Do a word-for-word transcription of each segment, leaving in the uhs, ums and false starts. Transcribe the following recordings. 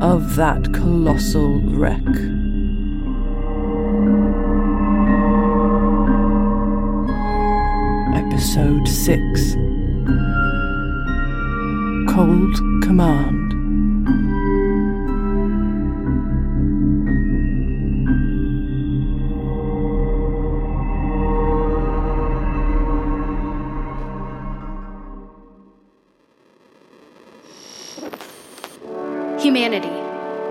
Of That Colossal Wreck. Episode six, Cold Command. Humanity,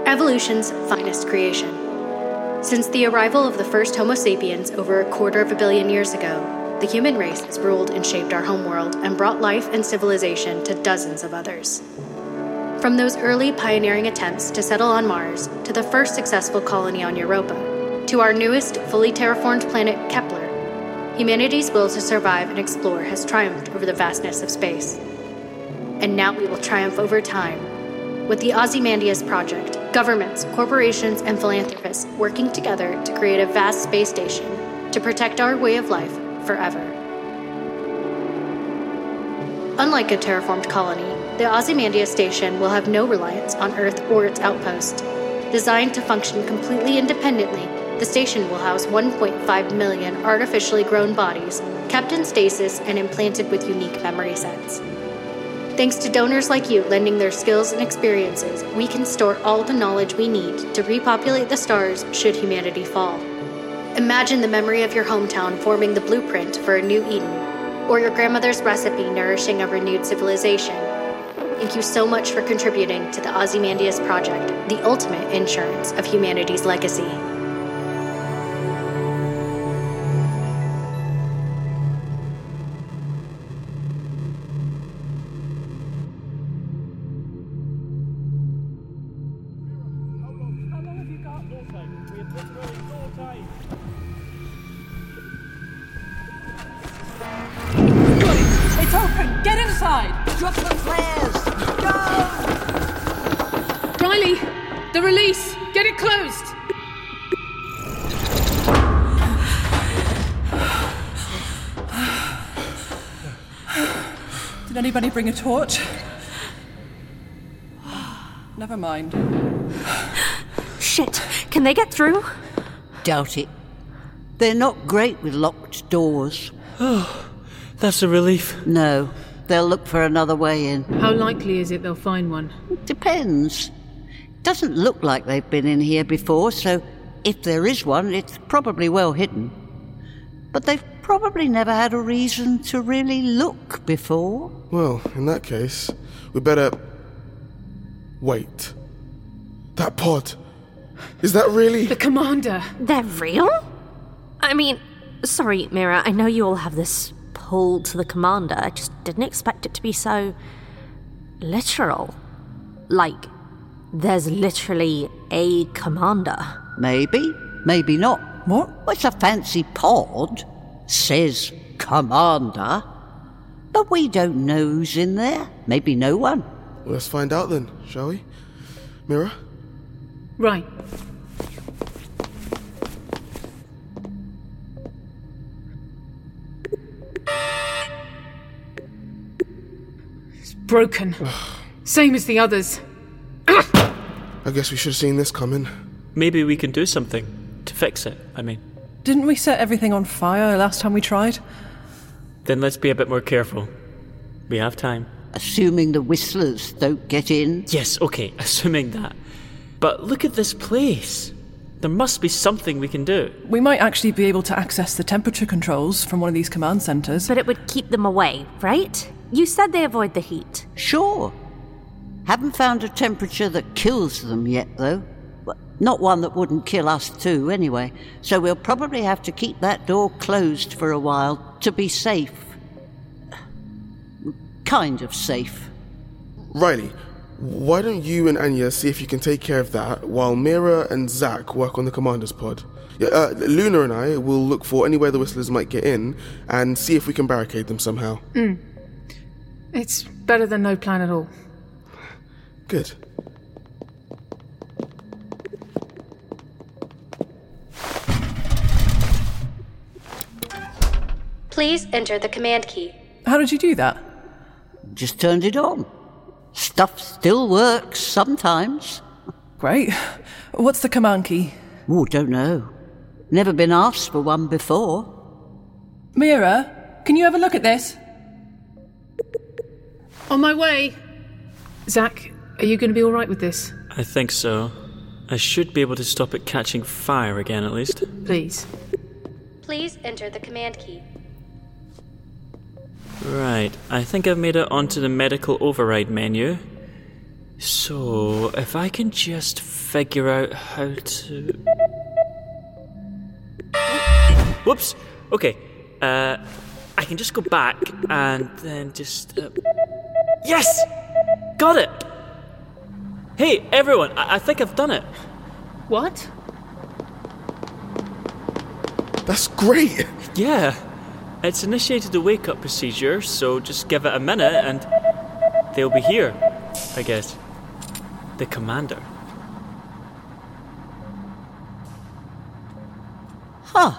evolution's finest creation. Since the arrival of the first Homo sapiens over a quarter of a billion years ago, the human race has ruled and shaped our homeworld and brought life and civilization to dozens of others. From those early pioneering attempts to settle on Mars, to the first successful colony on Europa, to our newest, fully terraformed planet, Kepler, humanity's will to survive and explore has triumphed over the vastness of space. And now we will triumph over time. With the Ozymandias project, governments, corporations, and philanthropists working together to create a vast space station to protect our way of life forever. Unlike a terraformed colony, the Ozymandias station will have no reliance on Earth or its outpost. Designed to function completely independently, the station will house one point five million artificially grown bodies, kept in stasis and implanted with unique memory sets. Thanks to donors like you lending their skills and experiences, we can store all the knowledge we need to repopulate the stars should humanity fall. Imagine the memory of your hometown forming the blueprint for a new Eden, or your grandmother's recipe nourishing a renewed civilization. Thank you so much for contributing to the Ozymandias Project, the ultimate insurance of humanity's legacy. Anybody bring a torch? Never mind. Shit, can they get through? Doubt it. They're not great with locked doors. Oh, that's a relief. No, they'll look for another way in. How likely is it they'll find one? Depends. Doesn't look like they've been in here before, so if there is one, it's probably well hidden. But they've probably never had a reason to really look before. Well, in that case, we better... Wait. That pod. Is that really... The Commander. They're real? I mean, sorry, Mira, I know you all have this pull to the Commander. I just didn't expect it to be so... literal. Like, there's literally a Commander. Maybe, maybe not. What? It's a fancy pod. Says Commander. But we don't know who's in there. Maybe no one. Well, let's find out then, shall we? Mira? Right. It's broken. Same as the others. I guess we should have seen this coming. Maybe we can do something to fix it, I mean. Didn't we set everything on fire last time we tried? Then let's be a bit more careful. We have time. Assuming the Whistlers don't get in? Yes, okay, assuming that. But look at this place. There must be something we can do. We might actually be able to access the temperature controls from one of these command centres. But it would keep them away, right? You said they avoid the heat. Sure. Haven't found a temperature that kills them yet, though. Not one that wouldn't kill us too, anyway. So we'll probably have to keep that door closed for a while to be safe. Kind of safe. Riley, why don't you and Anya see if you can take care of that while Mira and Zach work on the commander's pod? Uh, Luna and I will look for anywhere the Whistlers might get in and see if we can barricade them somehow. Mm. It's better than no plan at all. Good. Please enter the command key. How did you do that? Just turned it on. Stuff still works sometimes. Great. What's the command key? Oh, don't know. Never been asked for one before. Mira, can you have a look at this? On my way. Zach, are you going to be all right with this? I think so. I should be able to stop it catching fire again, at least. Please. Please enter the command key. Right, I think I've made it onto the medical override menu. So, if I can just figure out how to... Whoops! Okay, uh, I can just go back and then just... Uh... Yes! Got it! Hey, everyone, I, I think I've done it. What? That's great! Yeah. It's initiated a wake-up procedure, so just give it a minute and they'll be here, I guess. The commander. Huh.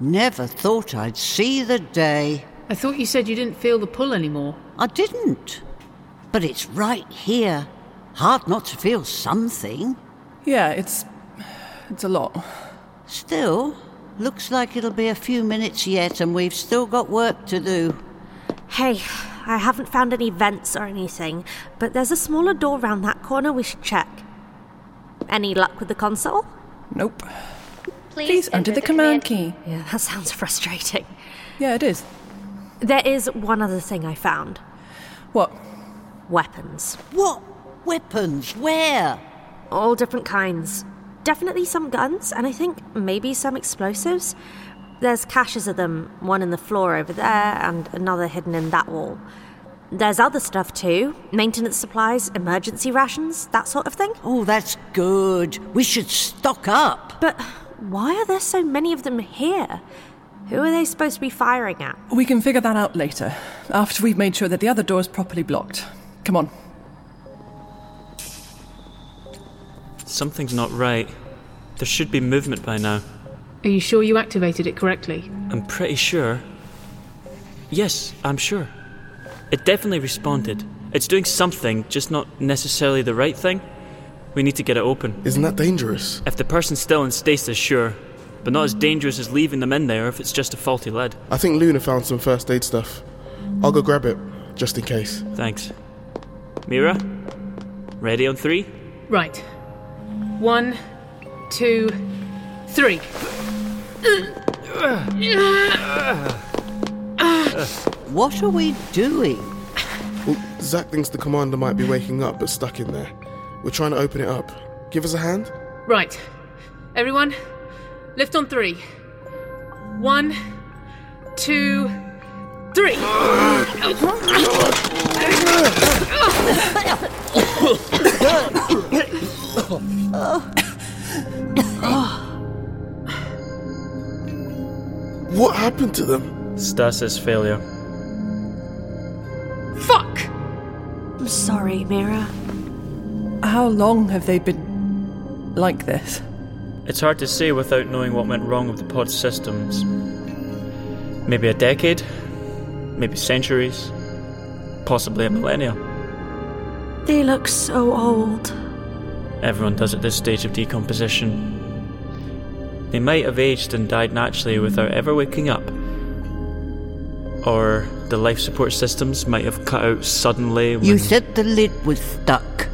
Never thought I'd see the day. I thought you said you didn't feel the pull anymore. I didn't. But it's right here. Hard not to feel something. Yeah, it's... it's a lot. Still... looks like it'll be a few minutes yet, and we've still got work to do. Hey, I haven't found any vents or anything, but there's a smaller door round that corner we should check. Any luck with the console? Nope. Please, Please enter, enter the, the command, command key. Yeah, that sounds frustrating. Yeah, it is. There is one other thing I found. What? Weapons. What? Weapons? Where? All different kinds. Definitely some guns, and I think maybe some explosives. There's caches of them, one in the floor over there, and another hidden in that wall. There's other stuff too. Maintenance supplies, emergency rations, that sort of thing. Oh, that's good. We should stock up. But why are there so many of them here? Who are they supposed to be firing at? We can figure that out later, after we've made sure that the other door is properly blocked. Come on. Something's not right. There should be movement by now. Are you sure you activated it correctly? I'm pretty sure. Yes, I'm sure. It definitely responded. It's doing something, just not necessarily the right thing. We need to get it open. Isn't that dangerous? If the person's still in stasis, sure. But not as dangerous as leaving them in there if it's just a faulty lid. I think Luna found some first aid stuff. I'll go grab it, just in case. Thanks. Mira? Ready on three? Right. One, two, three. What are we doing? Well, Zach thinks the commander might be waking up but stuck in there. We're trying to open it up. Give us a hand. Right. Everyone, lift on three. One, two, three. What happened to them? Stasis failure. Fuck! I'm sorry, Mira. How long have they been like this? It's hard to say without knowing what went wrong with the pod systems. Maybe a decade, maybe centuries, possibly a millennia. They look so old. Everyone does at this stage of decomposition. They might have aged and died naturally without ever waking up. Or the life support systems might have cut out suddenly. When... You said the lid was stuck.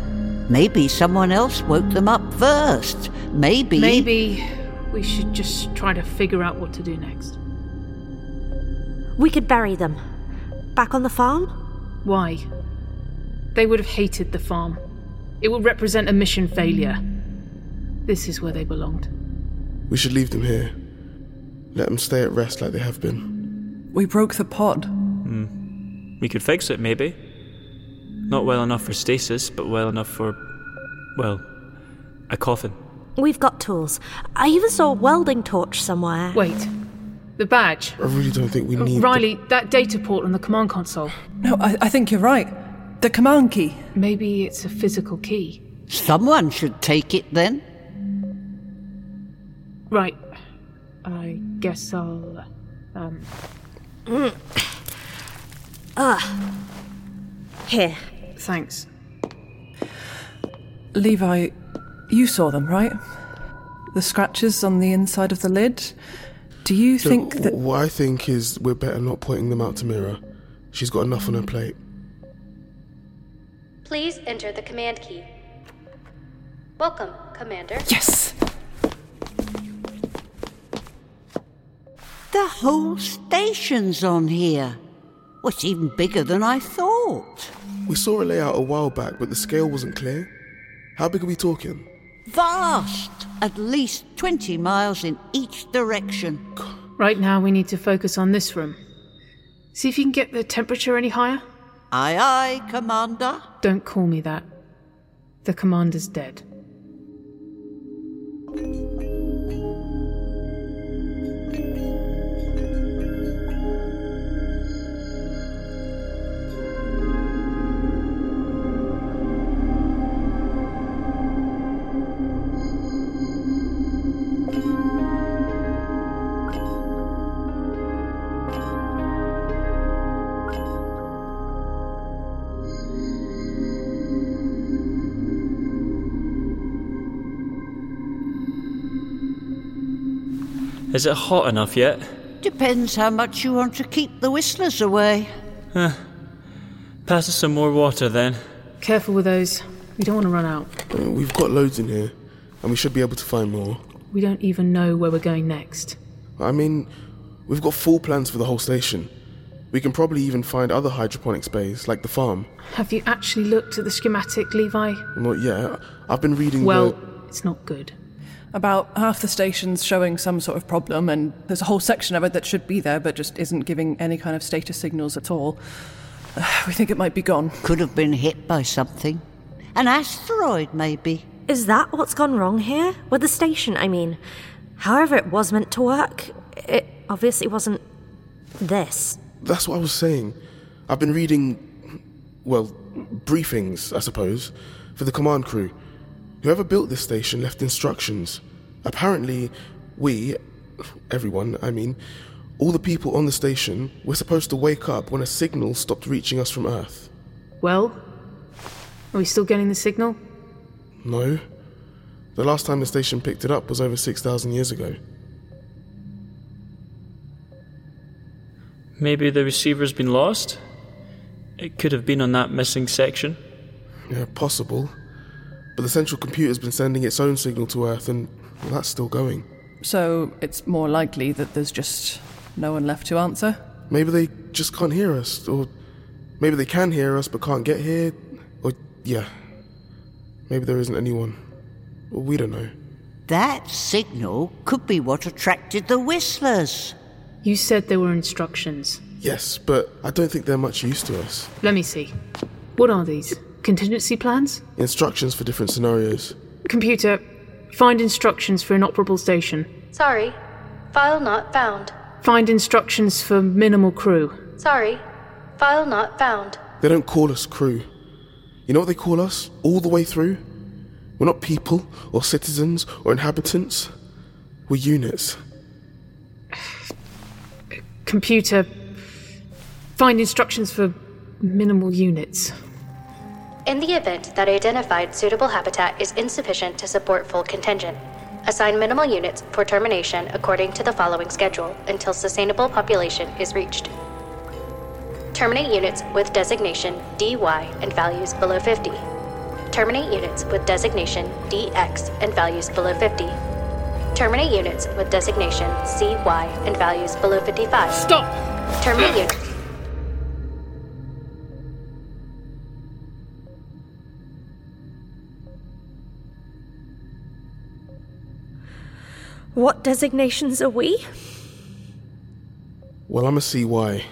Maybe someone else woke them up first. Maybe... Maybe we should just try to figure out what to do next. We could bury them. Back on the farm? Why? They would have hated the farm. It would represent a mission failure. This is where they belonged. We should leave them here. Let them stay at rest like they have been. We broke the pod. Hmm. We could fix it, maybe. Not well enough for stasis, but well enough for, well, a coffin. We've got tools. I even saw a welding torch somewhere. Wait. The badge. I really don't think we need... Uh, Riley, the... that data port on the command console. No, I, I think you're right. The command key. Maybe it's a physical key. Someone should take it, then. Right. I guess I'll... Um... Mm. Ah. Here. Thanks. Levi, you saw them, right? The scratches on the inside of the lid... Do you so think that... What I think is we're better not pointing them out to Mira. She's got enough on her plate. Please enter the command key. Welcome, Commander. Yes! The whole station's on here. Well, it's even bigger than I thought. We saw a layout a while back, but the scale wasn't clear. How big are we talking? Vast! At least twenty miles in each direction. Right now we need to focus on this room. See if you can get the temperature any higher. Aye, aye, Commander. Don't call me that. The Commander's dead. Is it hot enough yet? Depends how much you want to keep the whistlers away. Huh. Pass us some more water, then. Careful with those. We don't want to run out. Uh, we've got loads in here, and we should be able to find more. We don't even know where we're going next. I mean, we've got full plans for the whole station. We can probably even find other hydroponic space, like the farm. Have you actually looked at the schematic, Levi? Not yet. I've been reading well, the... Well, it's not good. About half the station's showing some sort of problem, and there's a whole section of it that should be there, but just isn't giving any kind of status signals at all. Uh, we think it might be gone. Could have been hit by something. An asteroid, maybe. Is that what's gone wrong here? With the station, I mean. However it was meant to work, it obviously wasn't this. That's what I was saying. I've been reading, well, briefings, I suppose, for the command crew. Whoever built this station left instructions. Apparently, we, everyone, I mean, all the people on the station were supposed to wake up when a signal stopped reaching us from Earth. Well, are we still getting the signal? No. The last time the station picked it up was over six thousand years ago. Maybe the receiver's been lost? It could have been on that missing section. Yeah, possible. But the central computer's been sending its own signal to Earth, and well, that's still going. So it's more likely that there's just no one left to answer? Maybe they just can't hear us, or maybe they can hear us but can't get here, or, yeah, maybe there isn't anyone. Well, we don't know. That signal could be what attracted the whistlers. You said there were instructions. Yes, but I don't think they're much use to us. Let me see. What are these? Contingency plans? Instructions for different scenarios. Computer, find instructions for inoperable station. Sorry, file not found. Find instructions for minimal crew. Sorry, file not found. They don't call us crew. You know what they call us all the way through? We're not people, or citizens, or inhabitants. We're units. Computer, find instructions for minimal units. In the event that identified suitable habitat is insufficient to support full contingent, assign minimal units for termination according to the following schedule until sustainable population is reached. Terminate units with designation D Y and values below fifty. Terminate units with designation D X and values below fifty. Terminate units with designation C Y and values below fifty-five. Stop! Terminate units. What designations are we? Well, I'm a C Y.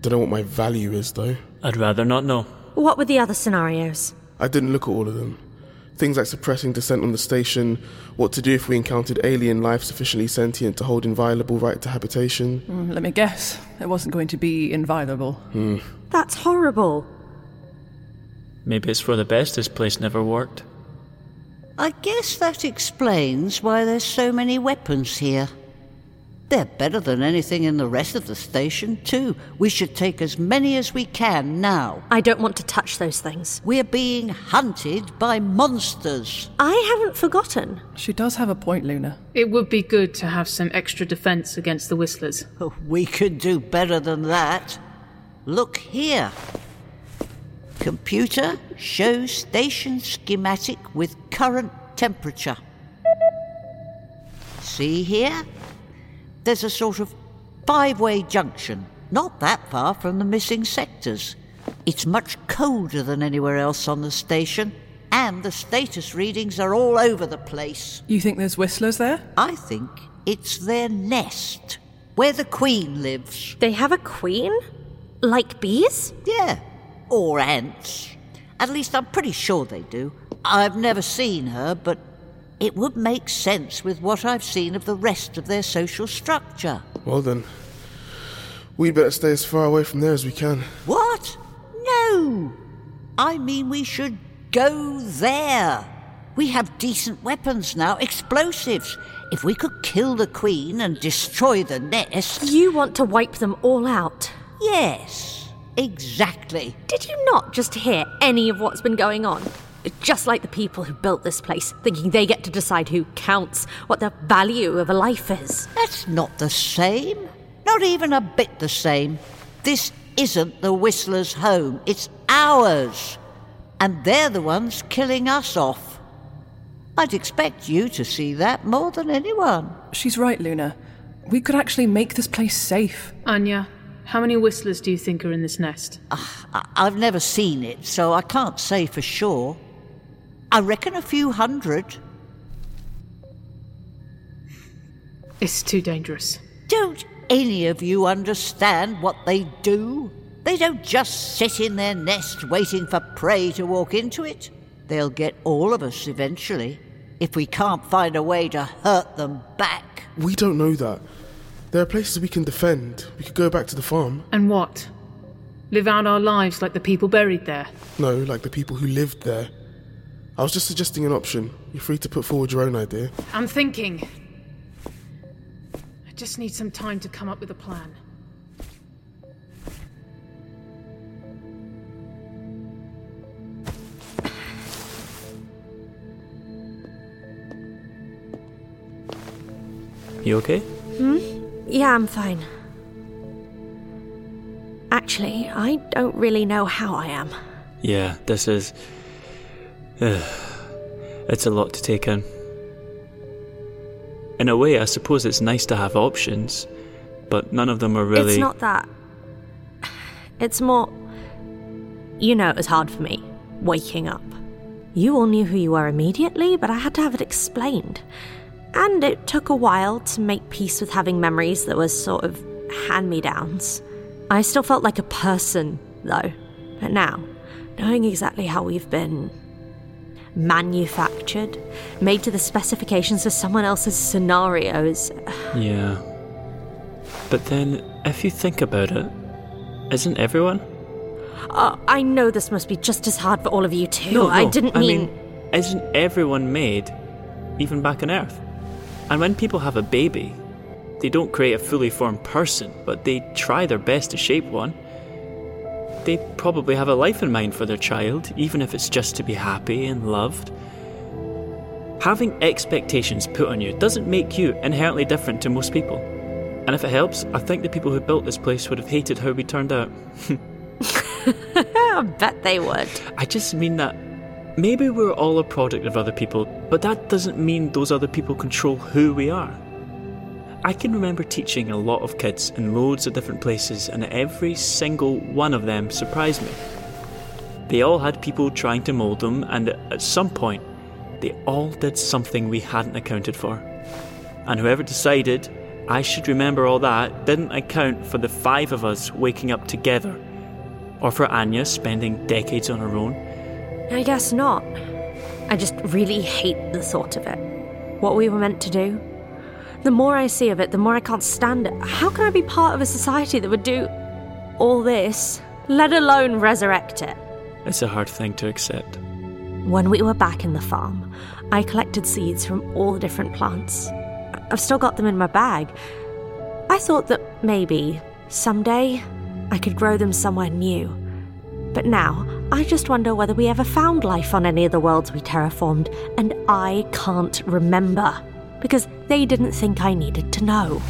Don't know what my value is, though. I'd rather not know. What were the other scenarios? I didn't look at all of them. Things like suppressing dissent on the station, what to do if we encountered alien life sufficiently sentient to hold inviolable right to habitation. Mm, let me guess. It wasn't going to be inviolable. Hmm. That's horrible. Maybe it's for the best this place never worked. I guess that explains why there's so many weapons here. They're better than anything in the rest of the station, too. We should take as many as we can now. I don't want to touch those things. We're being hunted by monsters. I haven't forgotten. She does have a point, Luna. It would be good to have some extra defense against the Whistlers. Oh, we could do better than that. Look here. Computer, show station schematic with current temperature. See here? There's a sort of five-way junction, not that far from the missing sectors. It's much colder than anywhere else on the station, and the status readings are all over the place. You think there's Whistlers there? I think it's their nest, where the Queen lives. They have a Queen? Like bees? Yeah. Or ants. At least I'm pretty sure they do. I've never seen her, but it would make sense with what I've seen of the rest of their social structure. Well then, we'd better stay as far away from there as we can. What? No! I mean we should go there. We have decent weapons now, explosives. If we could kill the Queen and destroy the nest... You want to wipe them all out? Yes. Exactly. Did you not just hear any of what's been going on? Just like the people who built this place, thinking they get to decide who counts, what the value of a life is. That's not the same. Not even a bit the same. This isn't the Whistler's home. It's ours. And they're the ones killing us off. I'd expect you to see that more than anyone. She's right, Luna. We could actually make this place safe. Anya... How many Whistlers do you think are in this nest? Uh, I've never seen it, so I can't say for sure. I reckon a few hundred. It's too dangerous. Don't any of you understand what they do? They don't just sit in their nest waiting for prey to walk into it. They'll get all of us eventually, if we can't find a way to hurt them back. We don't know that. There are places we can defend. We could go back to the farm. And what? Live out our lives like the people buried there? No, like the people who lived there. I was just suggesting an option. You're free to put forward your own idea. I'm thinking. I just need some time to come up with a plan. You okay? Hmm? Yeah, I'm fine. Actually, I don't really know how I am. Yeah, this is... Uh, it's a lot to take in. In a way, I suppose it's nice to have options, but none of them are really... It's not that. It's more... You know, it was hard for me, waking up. You all knew who you were immediately, but I had to have it explained. And it took a while to make peace with having memories that were sort of hand-me-downs. I still felt like a person, though. But now, knowing exactly how we've been manufactured, made to the specifications of someone else's scenarios... Yeah. But then, if you think about it, isn't everyone? Oh, I know this must be just as hard for all of you too. No, no, I didn't mean... I mean, isn't everyone made, even back on Earth? And when people have a baby, they don't create a fully formed person, but they try their best to shape one. They probably have a life in mind for their child, even if it's just to be happy and loved. Having expectations put on you doesn't make you inherently different to most people. And if it helps, I think the people who built this place would have hated how we turned out. I bet they would. I just mean that maybe we're all a product of other people, but that doesn't mean those other people control who we are. I can remember teaching a lot of kids in loads of different places, and every single one of them surprised me. They all had people trying to mould them, and at some point, they all did something we hadn't accounted for. And whoever decided I should remember all that didn't account for the five of us waking up together, or for Anya spending decades on her own. I guess not. I just really hate the thought of it. What we were meant to do. The more I see of it, the more I can't stand it. How can I be part of a society that would do all this, let alone resurrect it? It's a hard thing to accept. When we were back in the farm, I collected seeds from all the different plants. I've still got them in my bag. I thought that maybe, someday, I could grow them somewhere new. But now, I just wonder whether we ever found life on any of the worlds we terraformed, and I can't remember. Because they didn't think I needed to know.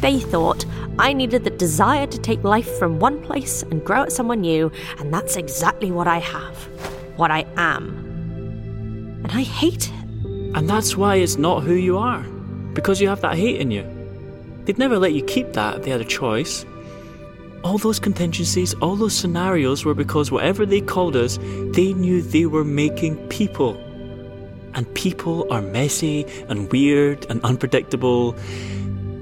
They thought I needed the desire to take life from one place and grow it somewhere new, and that's exactly what I have, what I am. And I hate it. And that's why it's not who you are, because you have that hate in you. They'd never let you keep that if they had a choice. All those contingencies, all those scenarios were because whatever they called us, they knew they were making people. And people are messy and weird and unpredictable.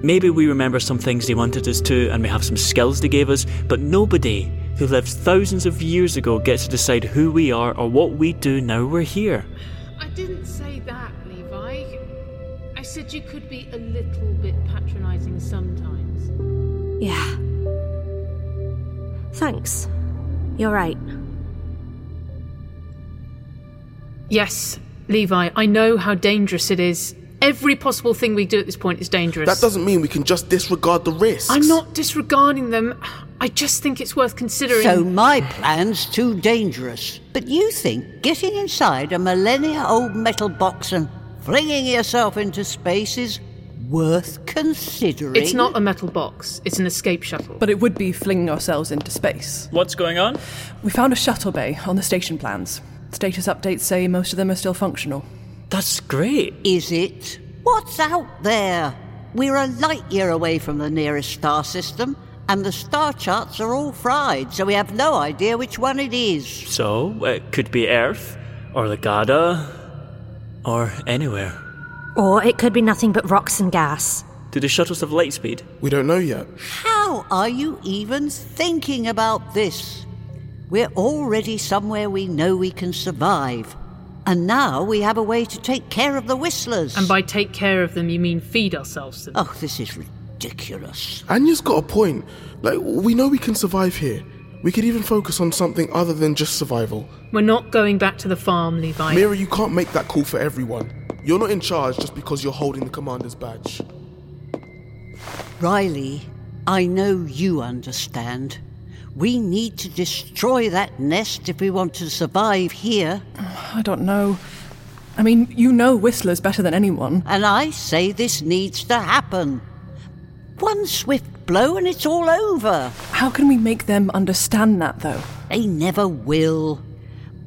Maybe we remember some things they wanted us to, and we have some skills they gave us, but nobody who lives thousands of years ago gets to decide who we are or what we do now we're here. I didn't say that, Levi. I said you could be a little bit patronising sometimes. Yeah. Thanks. You're right. Yes. Levi, I know how dangerous it is. Every possible thing we do at this point is dangerous. That doesn't mean we can just disregard the risks. I'm not disregarding them. I just think it's worth considering. So my plan's too dangerous. But you think getting inside a millennia-old metal box and flinging yourself into space is worth considering? It's not a metal box. It's an escape shuttle. But it would be flinging ourselves into space. What's going on? We found a shuttle bay on the station plans. Status updates say most of them are still functional. That's great. Is it? What's out there? We're a light year away from the nearest star system, and the star charts are all fried, so we have no idea which one it is. So, it could be Earth, or Lagada, or anywhere. Or it could be nothing but rocks and gas. Do the shuttles have light speed? We don't know yet. How are you even thinking about this? We're already somewhere we know we can survive. And now we have a way to take care of the whistlers. And by take care of them, you mean feed ourselves to them. Oh, this is ridiculous. Anya's got a point. Like, we know we can survive here. We could even focus on something other than just survival. We're not going back to the farm, Levi. Mira, you can't make that call for everyone. You're not in charge just because you're holding the commander's badge. Riley, I know you understand. We need to destroy that nest if we want to survive here. I don't know. I mean, you know Whistler's better than anyone. And I say this needs to happen. One swift blow and it's all over. How can we make them understand that, though? They never will.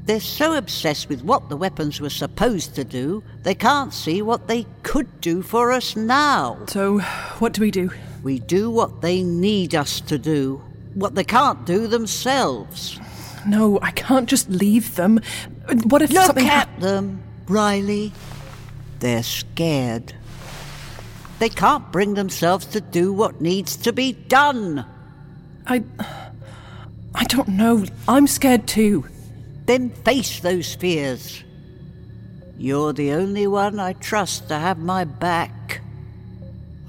They're so obsessed with what the weapons were supposed to do, they can't see what they could do for us now. So, what do we do? We do what they need us to do. What they can't do themselves. No, I can't just leave them. What if Look something... Look at ha- them, Riley. They're scared. They can't bring themselves to do what needs to be done. I... I don't know. I'm scared too. Then face those fears. You're the only one I trust to have my back.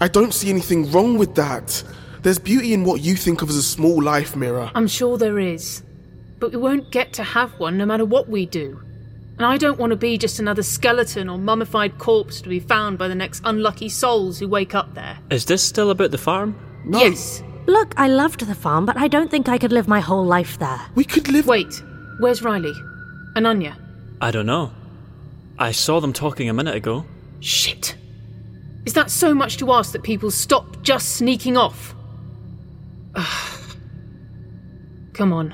I don't see anything wrong with that. There's beauty in what you think of as a small life, Mira. I'm sure there is. But we won't get to have one no matter what we do. And I don't want to be just another skeleton or mummified corpse to be found by the next unlucky souls who wake up there. Is this still about the farm? No. Yes. Look, I loved the farm, but I don't think I could live my whole life there. We could live... Wait, where's Riley? And Anya? I don't know. I saw them talking a minute ago. Shit. Is that so much to ask that people stop just sneaking off? Come on.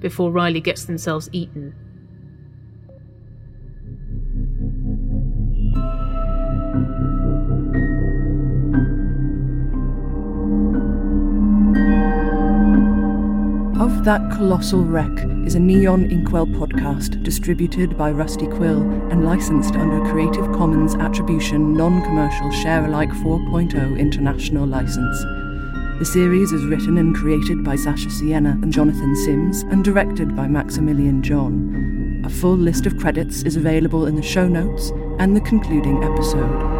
before Riley gets themselves eaten. Of That Colossal Wreck is a Neon Inkwell podcast distributed by Rusty Quill and licensed under Creative Commons Attribution Non-Commercial Share-alike four point oh International License. The series is written and created by Zasha Sienna and Jonathan Sims and directed by Maximilian John. A full list of credits is available in the show notes and the concluding episode.